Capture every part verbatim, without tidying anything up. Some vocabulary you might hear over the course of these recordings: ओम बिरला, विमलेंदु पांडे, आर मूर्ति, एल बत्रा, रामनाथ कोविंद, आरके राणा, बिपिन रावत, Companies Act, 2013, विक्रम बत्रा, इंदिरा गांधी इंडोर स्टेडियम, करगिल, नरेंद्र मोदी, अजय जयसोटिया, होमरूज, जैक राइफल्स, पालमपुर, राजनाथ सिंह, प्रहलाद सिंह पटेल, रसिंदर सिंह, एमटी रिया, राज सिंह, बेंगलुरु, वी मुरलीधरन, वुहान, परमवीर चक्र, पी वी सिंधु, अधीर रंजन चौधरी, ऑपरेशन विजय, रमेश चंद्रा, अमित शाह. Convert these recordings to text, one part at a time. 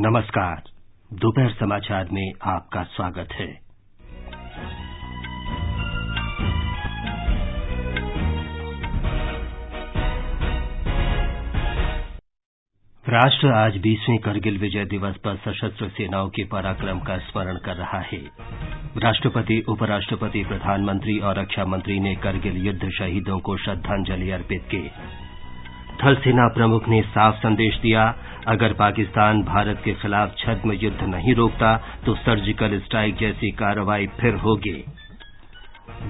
नमस्कार। दोपहर समाचार में आपका स्वागत है। राष्ट्र आज बीसवें करगिल विजय दिवस पर सशस्त्र सेनाओं के पराक्रम का स्मरण कर रहा है। राष्ट्रपति, उपराष्ट्रपति, प्रधानमंत्री और रक्षा मंत्री ने करगिल युद्ध शहीदों को श्रद्धांजलि अर्पित की। थल सेना प्रमुख ने साफ संदेश दिया, अगर पाकिस्तान भारत के खिलाफ छद्म युद्ध नहीं रोकता तो सर्जिकल स्ट्राइक जैसी कार्रवाई फिर होगी।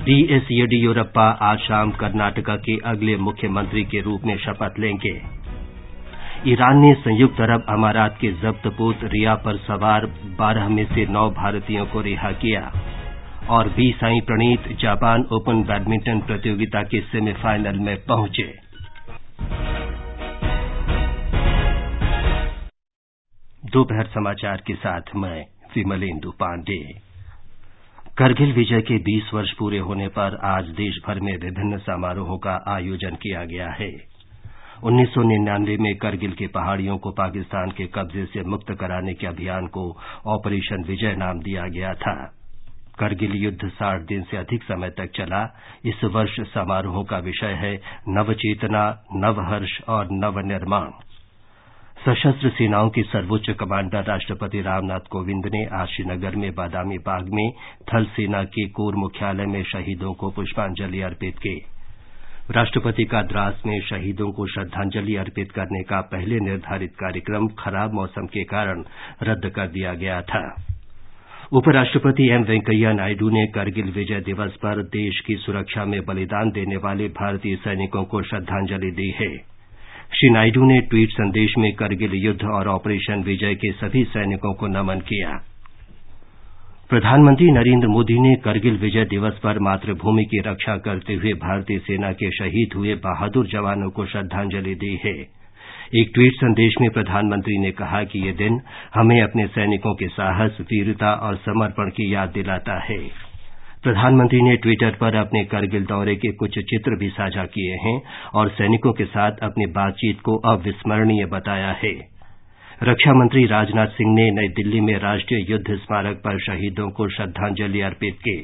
बीएस येदियुरप्पा आज शाम कर्नाटका के अगले मुख्यमंत्री के रूप में शपथ लेंगे। ईरान ने संयुक्त अरब अमारात के जब्तपोत रिया पर सवार बारह में से नौ भारतीयों को रिहा किया। और B Sai Praneeth Japan Open badminton प्रतियोगिता के सेमीफाइनल में पहुंचे। दोपहर समाचार के साथ मैं विमलेंदु पांडे। करगिल विजय के बीस वर्ष पूरे होने पर आज देश भर में विभिन्न समारोहों का आयोजन किया गया है। उन्नीस सौ निन्यानवे में करगिल की पहाड़ियों को पाकिस्तान के कब्जे से मुक्त कराने के अभियान को ऑपरेशन विजय नाम दिया गया था। करगिल युद्ध साठ दिन से अधिक समय तक चला। इस वर्ष समारोहों का विषय है नवचेतना, नवहर्ष और नवनिर्माण। सशस्त्र सेनाओं के सर्वोच्च कमांडर राष्ट्रपति रामनाथ कोविंद ने आज श्रीनगर में बादामी बाग में थल सेना के कोर मुख्यालय में शहीदों को पुष्पांजलि अर्पित की। राष्ट्रपति का द्रास में शहीदों को श्रद्धांजलि अर्पित करने का पहले निर्धारित कार्यक्रम खराब मौसम के कारण रद्द कर दिया गया था। उपराष्ट्रपति एम वेंकैया नायडू ने करगिल विजय दिवस पर देश की सुरक्षा में बलिदान देने वाले भारतीय सैनिकों को श्रद्धांजलि दी है। श्री नायडू ने ट्वीट संदेश में करगिल युद्ध और ऑपरेशन विजय के सभी सैनिकों को नमन किया। प्रधानमंत्री नरेंद्र मोदी ने करगिल विजय दिवस पर मातृभूमि की रक्षा करते हुए भारतीय सेना के शहीद हुए बहादुर जवानों को श्रद्धांजलि दी है। एक ट्वीट संदेश में प्रधानमंत्री ने कहा कि ये दिन हमें अपने सैनिकों के साहस, वीरता और समर्पण की याद दिलाता है। प्रधानमंत्री ने ट्विटर पर अपने करगिल दौरे के कुछ चित्र भी साझा किए हैं और सैनिकों के साथ अपनी बातचीत को अविस्मरणीय बताया है। रक्षा मंत्री राजनाथ सिंह ने नई दिल्ली में राष्ट्रीय युद्ध स्मारक पर शहीदों को श्रद्धांजलि अर्पित की।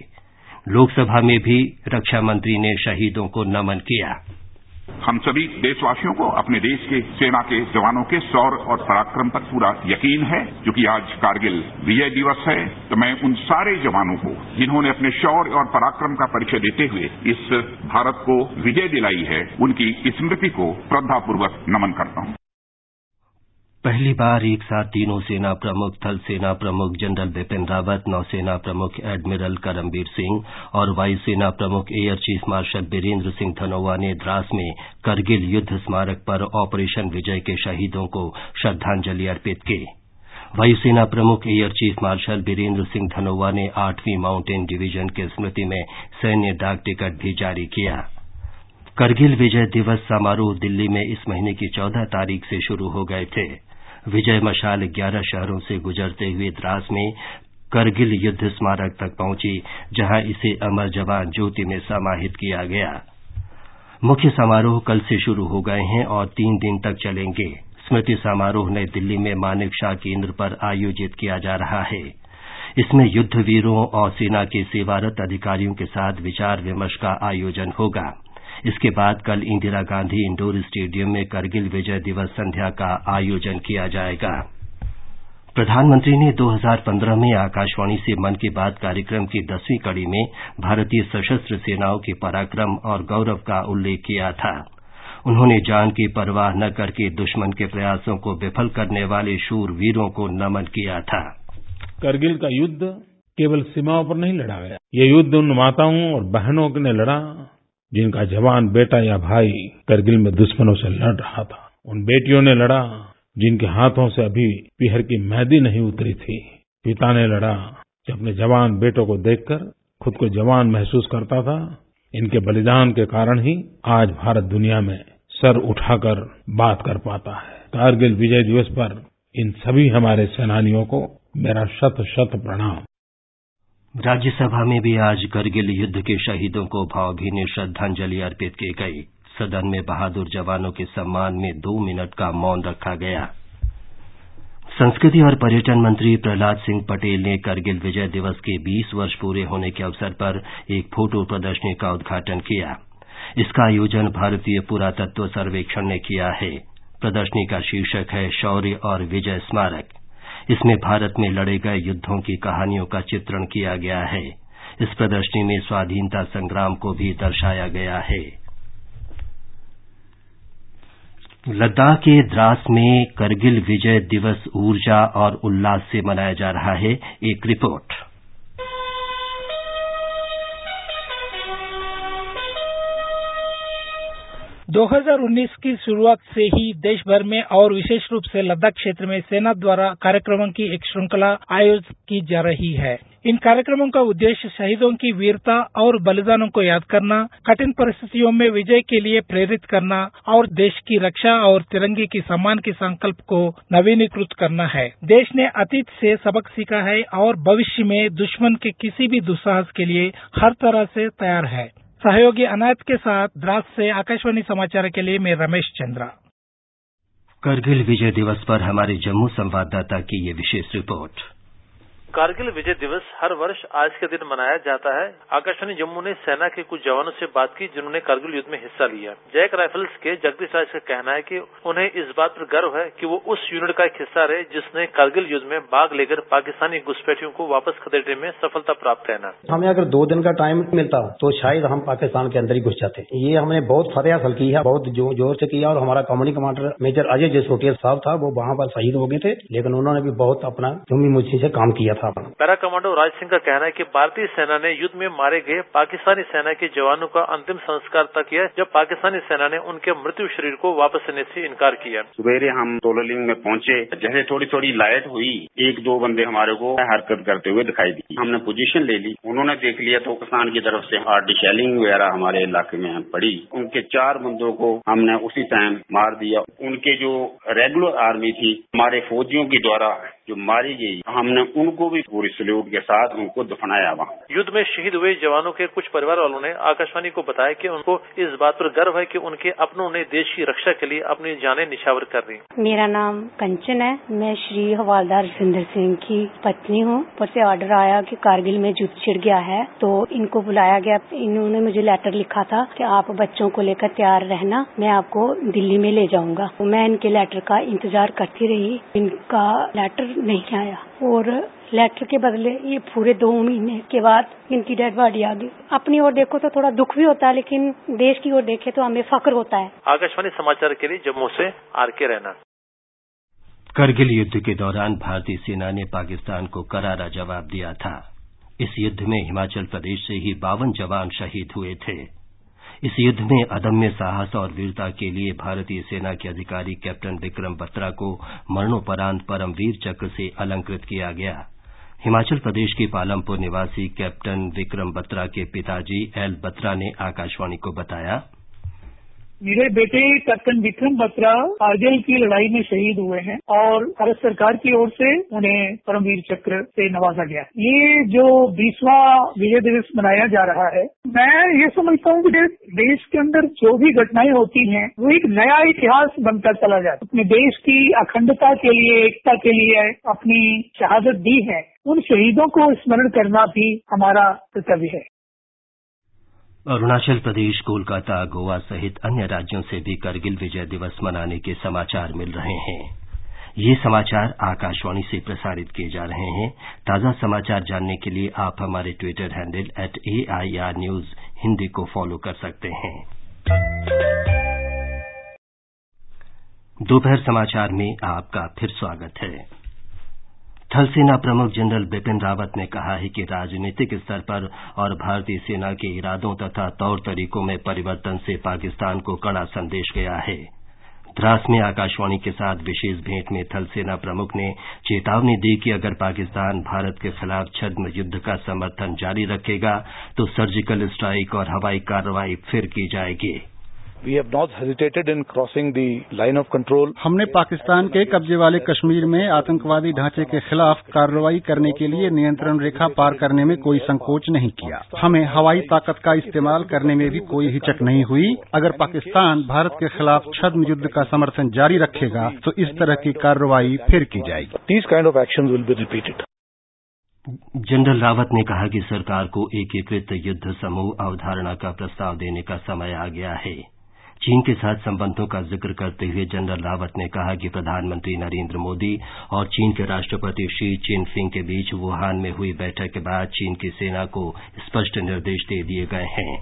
लोकसभा में भी रक्षा मंत्री ने शहीदों को नमन किया। हम सभी देशवासियों को अपने देश के सेना के जवानों के शौर्य और पराक्रम पर पूरा यकीन है। क्योंकि आज कारगिल विजय दिवस है, तो मैं उन सारे जवानों को जिन्होंने अपने शौर्य और पराक्रम का परिचय देते हुए इस भारत को विजय दिलाई है, उनकी स्मृति को श्रद्धापूर्वक नमन करता हूं। पहली बार एक साथ तीनों सेना प्रमुख, थल सेना प्रमुख जनरल बिपिन रावत, नौसेना प्रमुख एडमिरल करमबीर सिंह और वायुसेना प्रमुख air chief marshal Birender Singh Dhanoa ने द्रास में करगिल युद्ध स्मारक पर ऑपरेशन विजय के शहीदों को श्रद्धांजलि अर्पित की। वायुसेना प्रमुख air chief marshal Birender Singh Dhanoa ने आठवीं माउंटेन डिवीजन की स्मृति में सैन्य डाक टिकट भी जारी किया। करगिल विजय दिवस समारोह दिल्ली में इस महीने की चौदह तारीख से शुरू हो गए थे। विजय मशाल ग्यारह शहरों से गुजरते हुए द्रास में करगिल युद्ध स्मारक तक पहुंची, जहां इसे अमर जवान ज्योति में समाहित किया गया। मुख्य समारोह कल से शुरू हो गए हैं और तीन दिन तक चलेंगे। स्मृति समारोह नई दिल्ली में मानेक शाह केंद्र पर आयोजित किया जा रहा है। इसमें युद्धवीरों और सेना के सेवारत अधिकारियों के साथ विचार विमर्श का आयोजन होगा। इसके बाद कल इंदिरा गांधी इंडोर स्टेडियम में करगिल विजय दिवस संध्या का आयोजन किया जाएगा। प्रधानमंत्री ने दो हज़ार पंद्रह में आकाशवाणी से मन की बात कार्यक्रम की दसवीं कड़ी में भारतीय सशस्त्र सेनाओं के पराक्रम और गौरव का उल्लेख किया था। उन्होंने जान की परवाह न करके दुश्मन के प्रयासों को विफल करने वाले शूरवीरों को नमन किया था। करगिल का युद्ध केवल सीमाओं पर नहीं लड़ा गया, ये युद्ध उन माताओं और बहनों ने लड़ा जिनका जवान बेटा या भाई करगिल में दुश्मनों से लड़ रहा था। उन बेटियों ने लड़ा जिनके हाथों से अभी पीहर की मेहंदी नहीं उतरी थी। पिता ने लड़ा जो अपने जवान बेटों को देखकर खुद को जवान महसूस करता था। इनके बलिदान के कारण ही आज भारत दुनिया में सर उठाकर बात कर पाता है। कारगिल विजय दिवस पर इन सभी हमारे सेनानियों को मेरा शत शत प्रणाम। राज्यसभा में भी आज करगिल युद्ध के शहीदों को भावभीनी श्रद्धांजलि अर्पित की गई। सदन में बहादुर जवानों के सम्मान में दो मिनट का मौन रखा गया। संस्कृति और पर्यटन मंत्री प्रहलाद सिंह पटेल ने करगिल विजय दिवस के बीस वर्ष पूरे होने के अवसर पर एक फोटो प्रदर्शनी का उद्घाटन किया। इसका आयोजन भारतीय पुरातत्व सर्वेक्षण ने किया है। प्रदर्शनी का शीर्षक है शौर्य और विजय स्मारक। इसमें भारत में लड़े गए युद्धों की कहानियों का चित्रण किया गया है। इस प्रदर्शनी में स्वाधीनता संग्राम को भी दर्शाया गया है। लद्दाख के द्रास में करगिल विजय दिवस ऊर्जा और उल्लास से मनाया जा रहा है। एक रिपोर्ट। दो हज़ार उन्नीस की शुरुआत से ही देश भर में और विशेष रूप से लद्दाख क्षेत्र में सेना द्वारा कार्यक्रमों की एक श्रृंखला आयोजित की जा रही है। इन कार्यक्रमों का उद्देश्य शहीदों की वीरता और बलिदानों को याद करना, कठिन परिस्थितियों में विजय के लिए प्रेरित करना और देश की रक्षा और तिरंगे की सम्मान के संकल्प को नवीनीकृत करना है। देश ने अतीत से सबक सीखा है और भविष्य में दुश्मन के किसी भी दुस्साहस के लिए हर तरह से तैयार है। सहयोगी अनायत के साथ द्रास से आकाशवाणी समाचार के लिए मैं रमेश चंद्रा। करगिल विजय दिवस पर हमारे जम्मू संवाददाता की ये विशेष रिपोर्ट। कारगिल विजय दिवस हर वर्ष आज के दिन मनाया जाता है। आकाशवाणी जम्मू ने सेना के कुछ जवानों से बात की जिन्होंने कारगिल युद्ध में हिस्सा लिया। जैक राइफल्स के जगदीश राय का कहना है कि उन्हें इस बात पर गर्व है कि वो उस यूनिट का एक हिस्सा रहे जिसने कारगिल युद्ध में भाग लेकर पाकिस्तानी घुसपैठियों को वापस खदेड़ने में सफलता प्राप्त है। ना हमें अगर दो दिन का टाइम मिलता तो शायद हम पाकिस्तान के अंदर ही घुस जाते। ये हमने बहुत फतेह हासिल की है, बहुत जोर से किया। और हमारा commanding commander major अजय जयसोटिया साहब था, वो वहाँ पर शहीद हो गए थे, लेकिन उन्होंने भी बहुत अपना मुझे से काम किया था। पैरा कमांडो राज सिंह का कहना है कि भारतीय सेना ने युद्ध में मारे गए पाकिस्तानी सेना के जवानों का अंतिम संस्कार तक किया जब पाकिस्तानी सेना ने उनके मृत्यु शरीर को वापस लेने से इनकार किया। सवेरे हम सोललिंग में पहुंचे, जैसे थोड़ी थोड़ी लाइट हुई, एक दो बंदे हमारे को हरकत करते हुए दिखाई दी। हमने पोजीशन ले ली, उन्होंने देख लिया तो पाकिस्तान की तरफ से आर्टी शेलिंग वगैरह हमारे इलाके में पड़ी। उनके चार बंदों को हमने उसी टाइम मार दिया। उनके जो रेगुलर आर्मी थी हमारे फौजियों के द्वारा जो मारी गई, हमने उनको भी पूरी सल्यूट के साथ उनको दफनाया। वहाँ युद्ध में शहीद हुए जवानों के कुछ परिवार वालों ने आकाशवाणी को बताया कि उनको इस बात पर गर्व है कि उनके अपनों ने देश की रक्षा के लिए अपनी जानें निछावर कर दी। मेरा नाम कंचन है, मैं श्री हवालदार रसिंदर सिंह की पत्नी हूँ। ऊपर से ऑर्डर आया कि कारगिल में युद्ध छिड़ गया है तो इनको बुलाया गया। इन्होंने मुझे लेटर लिखा था कि आप बच्चों को लेकर तैयार रहना, मैं आपको दिल्ली में ले जाऊँगा। मैं इनके लेटर का इंतजार करती रही, इनका लेटर नहीं आया और लेटर के बदले ये पूरे दो महीने के बाद इनकी डेड बॉडी आ गई। अपनी ओर देखो तो थोड़ा दुख भी होता है, लेकिन देश की ओर देखे तो हमें फक्र होता है। आकाशवाणी समाचार के लिए जम्मू से आरके राणा। करगिल युद्ध के दौरान भारतीय सेना ने पाकिस्तान को करारा जवाब दिया था। इस युद्ध में हिमाचल प्रदेश से ही बावन जवान शहीद हुए थे। इस युद्ध में अदम्य साहस और वीरता के लिए भारतीय सेना के अधिकारी कैप्टन विक्रम बत्रा को मरणोपरांत परमवीर चक्र से अलंकृत किया गया। हिमाचल प्रदेश के पालमपुर निवासी कैप्टन विक्रम बत्रा के पिताजी एल बत्रा ने आकाशवाणी को बताया, मेरे बेटे कैप्टन विक्रम बत्रा कारगिल की लड़ाई में शहीद हुए हैं और भारत सरकार की ओर से उन्हें परमवीर चक्र से नवाजा गया। ये जो बीसवां विजय दिवस मनाया जा रहा है, मैं ये समझता हूँ कि देश के अंदर जो भी घटनाएं होती हैं वो एक नया इतिहास बनता चला जाता है। अपने देश की अखंडता के लिए, एकता के लिए अपनी शहादत दी है, उन शहीदों को स्मरण करना भी हमारा कर्तव्य है। अरुणाचल प्रदेश, कोलकाता, गोवा सहित अन्य राज्यों से भी करगिल विजय दिवस मनाने के समाचार मिल रहे हैं। ये समाचार आकाशवाणी से प्रसारित किए जा रहे हैं। ताज़ा समाचार जानने के लिए आप हमारे Twitter handle at A I R news Hindi को फॉलो कर सकते हैं। दोपहर समाचार में आपका फिर स्वागत है। थल सेना प्रमुख जनरल बिपिन रावत ने कहा है कि राजनीतिक स्तर पर और भारतीय सेना के इरादों तथा तौर तरीकों में परिवर्तन से पाकिस्तान को कड़ा संदेश गया है। द्रास में आकाशवाणी के साथ विशेष भेंट में थल सेना प्रमुख ने चेतावनी दी कि अगर पाकिस्तान भारत के खिलाफ छद्म युद्ध का समर्थन जारी रखेगा तो सर्जिकल स्ट्राइक और हवाई कार्रवाई फिर की जाएगी। We have not hesitated in crossing the line of control. हमने पाकिस्तान के कब्जे वाले कश्मीर में आतंकवादी ढांचे के खिलाफ कार्रवाई करने के लिए नियंत्रण रेखा पार करने में कोई संकोच नहीं किया। हमें हवाई ताकत का इस्तेमाल करने में भी कोई हिचक नहीं हुई। अगर पाकिस्तान भारत के खिलाफ छद्म युद्ध का समर्थन जारी रखेगा तो इस तरह की कार्रवाई फिर की जाएगी। These kind of actions will be repeated. General Rawat ने कहा कि सरकार को एकीकृत युद्ध समूह अवधारणा का प्रस्ताव देने का समय आ गया है। चीन के साथ संबंधों का जिक्र करते हुए जनरल रावत ने कहा कि प्रधानमंत्री नरेंद्र मोदी और चीन के राष्ट्रपति शी जिनपिंग के बीच वुहान में हुई बैठक के बाद चीन की सेना को स्पष्ट निर्देश दे दिए गए हैं।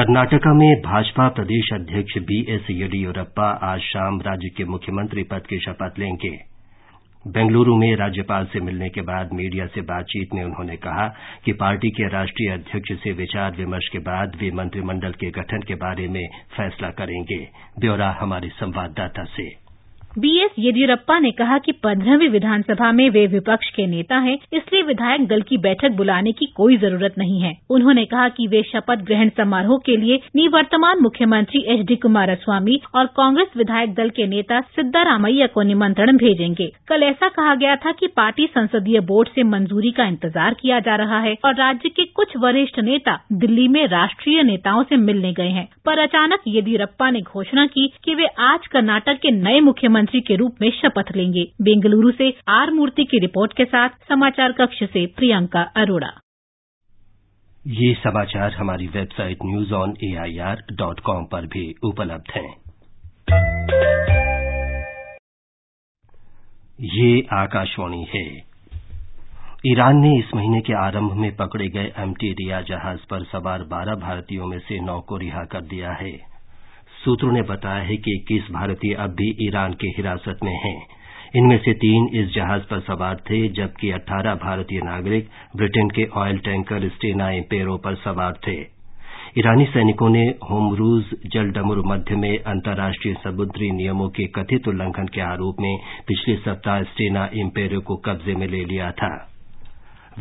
कर्नाटका में भाजपा प्रदेश अध्यक्ष बीएस येदियुरप्पा आज शाम राज्य के मुख्यमंत्री पद की शपथ लेंगे। बेंगलुरु में राज्यपाल से मिलने के बाद मीडिया से बातचीत में उन्होंने कहा कि पार्टी के राष्ट्रीय अध्यक्ष से विचार विमर्श के बाद वे मंत्रिमंडल के गठन के बारे में फैसला करेंगे। ब्यौरा हमारे संवाददाता से। बीएस येदियुरप्पा ने कहा कि पंद्रहवीं विधानसभा में वे विपक्ष के नेता हैं, इसलिए विधायक दल की बैठक बुलाने की कोई जरूरत नहीं है। उन्होंने कहा कि वे शपथ ग्रहण समारोह के लिए निवर्तमान मुख्यमंत्री एच डी कुमार स्वामी और कांग्रेस विधायक दल के नेता सिद्धरामाय को निमंत्रण भेजेंगे। कल ऐसा कहा गया था कि पार्टी संसदीय बोर्ड से मंजूरी का इंतजार किया जा रहा है और राज्य के कुछ वरिष्ठ नेता दिल्ली में राष्ट्रीय नेताओं से मिलने गए हैं, पर अचानक येदियुरप्पा ने घोषणा की कि वे आज कर्नाटक के नए मुख्यमंत्री के रूप में शपथ लेंगे। बेंगलुरु से आर मूर्ति की रिपोर्ट के साथ समाचार कक्ष से प्रियंका अरोड़ा। ये समाचार हमारी website news on AIR dot com पर भी उपलब्ध हैं। ये आकाशवाणी है। ईरान ने इस महीने के आरंभ में पकड़े गए एमटी रिया जहाज पर सवार बारह भारतीयों में से नौ को रिहा कर दिया है। सूत्रों ने बताया है कि इक्कीस भारतीय अब भी ईरान के हिरासत में हैं। इनमें से तीन इस जहाज पर सवार थे, जबकि अठारह भारतीय नागरिक ब्रिटेन के ऑयल टैंकर स्टेना इम्पेरो पर सवार थे। ईरानी सैनिकों ने होमरूज जलडमरू मध्य में अंतर्राष्ट्रीय समुद्री नियमों के कथित उल्लंघन के आरोप में पिछले सप्ताह स्टेना इम्पेरो को कब्जे में ले लिया था।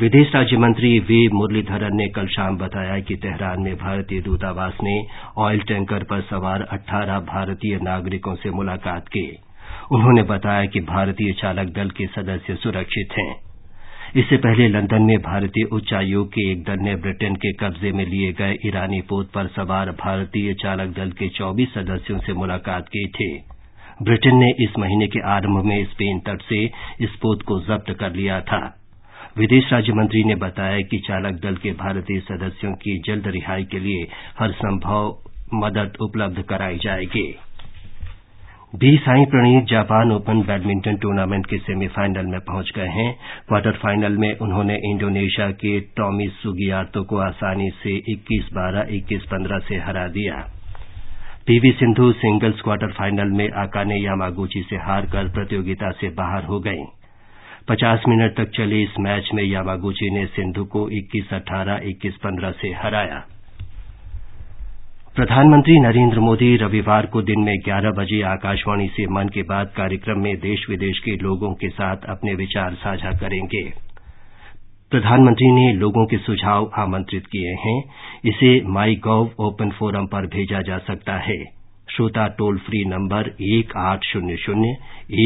विदेश राज्य मंत्री वी मुरलीधरन ने कल शाम बताया कि तेहरान में भारतीय दूतावास ने ऑयल टैंकर पर सवार अठारह भारतीय नागरिकों से मुलाकात की। उन्होंने बताया कि भारतीय चालक दल के सदस्य सुरक्षित हैं। इससे पहले लंदन में भारतीय उच्चायोग के एक दल ने ब्रिटेन के कब्जे में लिए गए ईरानी पोत पर सवार भारतीय चालक दल के चौबीस सदस्यों से मुलाकात की थी। ब्रिटेन ने इस महीने के आरंभ में स्पेन तट से इस पोत को जब्त कर लिया था। विदेश राज्य मंत्री ने बताया कि चालक दल के भारतीय सदस्यों की जल्द रिहाई के लिए हर संभव मदद उपलब्ध कराई जाएगी। B Sai Praneeth Japan Open badminton tournament के सेमीफाइनल में पहुंच गए हैं। क्वार्टर फाइनल में उन्होंने इंडोनेशिया के टॉमी सुगीयार्तो को आसानी से इक्कीस बारह इक्कीस पंद्रह से हरा दिया। पी वी सिंधु singles quarter final में अकाने यामागुची से हार कर प्रतियोगिता से बाहर हो गई। पचास मिनट तक चले इस मैच में यामागुची ने सिंधु को इक्कीस अठारह इक्कीस पंद्रह से हराया। प्रधानमंत्री नरेंद्र मोदी रविवार को दिन में ग्यारह बजे आकाशवाणी से मन की बात कार्यक्रम में देश विदेश के लोगों के साथ अपने विचार साझा करेंगे। प्रधानमंत्री ने लोगों के सुझाव आमंत्रित किए हैं। इसे माई गॉव ओपन फोरम पर भेजा जा सकता है। श्रोता टोल फ्री नंबर एक आठ शून्य शून्य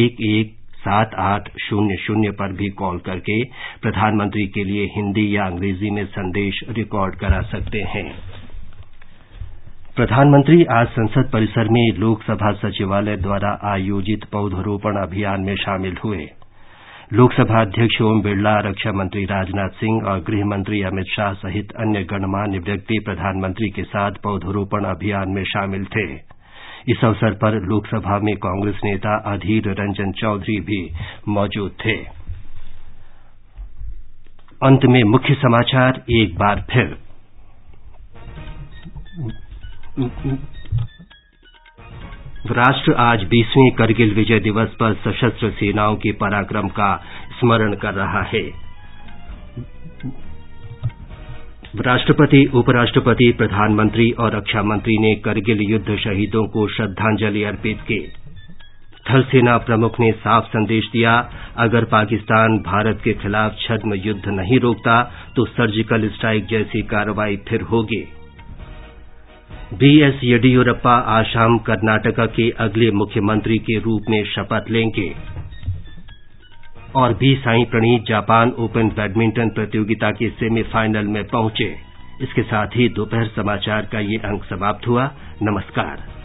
एक एक सात आठ शून्य शून्य पर भी कॉल करके प्रधानमंत्री के लिए हिंदी या अंग्रेजी में संदेश रिकॉर्ड करा सकते हैं। प्रधानमंत्री आज संसद परिसर में लोकसभा सचिवालय द्वारा आयोजित पौधरोपण अभियान में शामिल हुए। लोकसभा अध्यक्ष ओम बिरला, रक्षा मंत्री राजनाथ सिंह और गृह मंत्री अमित शाह सहित अन्य गणमान्य व्यक्ति प्रधानमंत्री के साथ पौधरोपण अभियान में शामिल थे। इस अवसर पर लोकसभा में कांग्रेस नेता अधीर रंजन चौधरी भी मौजूद थे। अंत में मुख्य समाचार एक बार फिर। राष्ट्र आज बीसवें करगिल विजय दिवस पर सशस्त्र सेनाओं के पराक्रम का स्मरण कर रहा है। राष्ट्रपति, उपराष्ट्रपति, प्रधानमंत्री और रक्षा मंत्री ने करगिल युद्ध शहीदों को श्रद्धांजलि अर्पित की। थल सेना प्रमुख ने साफ संदेश दिया, अगर पाकिस्तान भारत के खिलाफ छद्म युद्ध नहीं रोकता तो सर्जिकल स्ट्राइक जैसी कार्रवाई फिर होगी। बीएस येदियुरप्पा आज शाम कर्नाटक के अगले मुख्यमंत्री के रूप में शपथ लेंगे। और B Sai Praneeth Japan Open badminton प्रतियोगिता के सेमीफाइनल में पहुंचे। इसके साथ ही दोपहर समाचार का ये अंक समाप्त हुआ। नमस्कार।